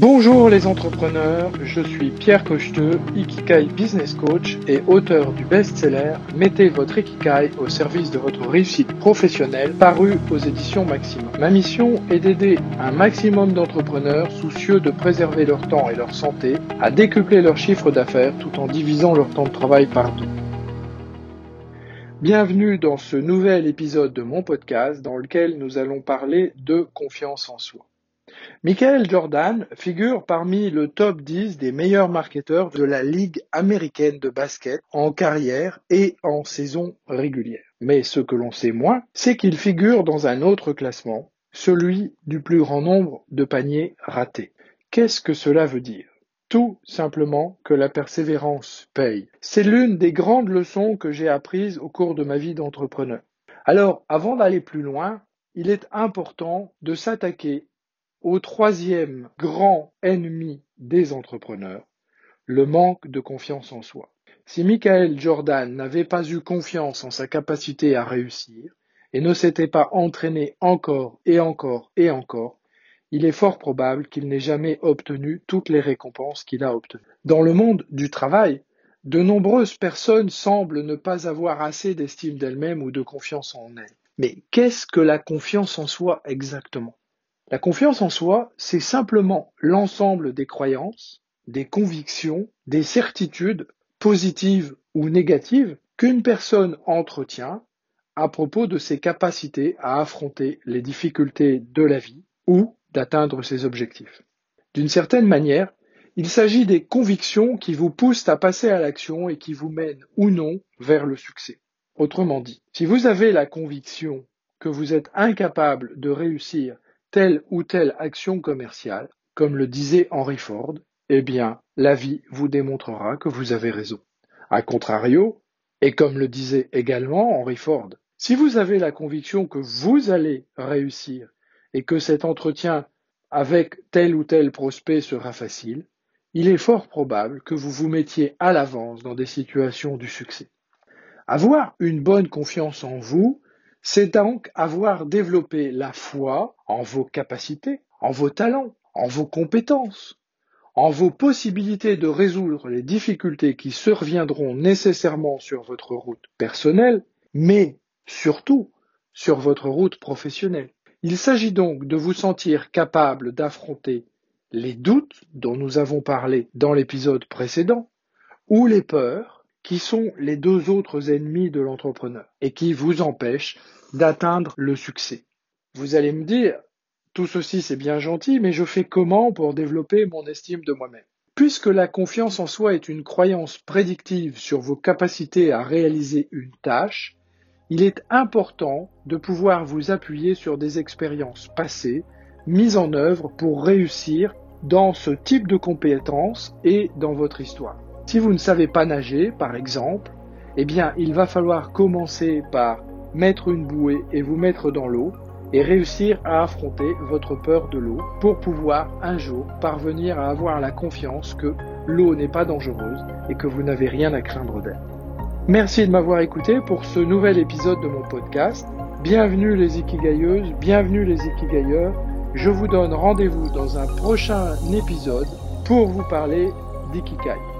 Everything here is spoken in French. Bonjour les entrepreneurs, je suis Pierre Cocheteux, Ikigai Business Coach et auteur du best-seller « Mettez votre Ikigai au service de votre réussite professionnelle » paru aux éditions Maxima. Ma mission est d'aider un maximum d'entrepreneurs soucieux de préserver leur temps et leur santé à décupler leur chiffre d'affaires tout en divisant leur temps de travail par deux. Bienvenue dans ce nouvel épisode de mon podcast dans lequel nous allons parler de confiance en soi. Michael Jordan figure parmi le top 10 des meilleurs marketeurs de la Ligue américaine de basket en carrière et en saison régulière. Mais ce que l'on sait moins, c'est qu'il figure dans un autre classement, celui du plus grand nombre de paniers ratés. Qu'est-ce que cela veut dire ? Tout simplement que la persévérance paye. C'est l'une des grandes leçons que j'ai apprises au cours de ma vie d'entrepreneur. Alors, avant d'aller plus loin, il est important de s'attaquer au troisième grand ennemi des entrepreneurs, le manque de confiance en soi. Si Michael Jordan n'avait pas eu confiance en sa capacité à réussir et ne s'était pas entraîné encore, il est fort probable qu'il n'ait jamais obtenu toutes les récompenses qu'il a obtenues. Dans le monde du travail, de nombreuses personnes semblent ne pas avoir assez d'estime d'elles-mêmes ou de confiance en elles. Mais qu'est-ce que la confiance en soi exactement ? La confiance en soi, c'est simplement l'ensemble des croyances, des convictions, des certitudes, positives ou négatives, qu'une personne entretient à propos de ses capacités à affronter les difficultés de la vie ou d'atteindre ses objectifs. D'une certaine manière, il s'agit des convictions qui vous poussent à passer à l'action et qui vous mènent ou non vers le succès. Autrement dit, si vous avez la conviction que vous êtes incapable de réussir telle ou telle action commerciale, comme le disait Henry Ford, eh bien, la vie vous démontrera que vous avez raison. A contrario, et comme le disait également Henry Ford, si vous avez la conviction que vous allez réussir et que cet entretien avec tel ou tel prospect sera facile, il est fort probable que vous vous mettiez à l'avance dans des situations du succès. Avoir une bonne confiance en vous, c'est donc avoir développé la foi en vos capacités, en vos talents, en vos compétences, en vos possibilités de résoudre les difficultés qui surviendront nécessairement sur votre route personnelle, mais surtout sur votre route professionnelle. Il s'agit donc de vous sentir capable d'affronter les doutes dont nous avons parlé dans l'épisode précédent, ou les peurs, qui sont les deux autres ennemis de l'entrepreneur et qui vous empêchent d'atteindre le succès. Vous allez me dire, tout ceci c'est bien gentil, mais je fais comment pour développer mon estime de moi-même ? Puisque la confiance en soi est une croyance prédictive sur vos capacités à réaliser une tâche, il est important de pouvoir vous appuyer sur des expériences passées mises en œuvre pour réussir dans ce type de compétences et dans votre histoire. Si vous ne savez pas nager, par exemple, eh bien, il va falloir commencer par mettre une bouée et vous mettre dans l'eau et réussir à affronter votre peur de l'eau pour pouvoir un jour parvenir à avoir la confiance que l'eau n'est pas dangereuse et que vous n'avez rien à craindre d'elle. Merci de m'avoir écouté pour ce nouvel épisode de mon podcast. Bienvenue les Ikigaieuses, bienvenue les Ikigaieurs. Je vous donne rendez-vous dans un prochain épisode pour vous parler d'Ikigai.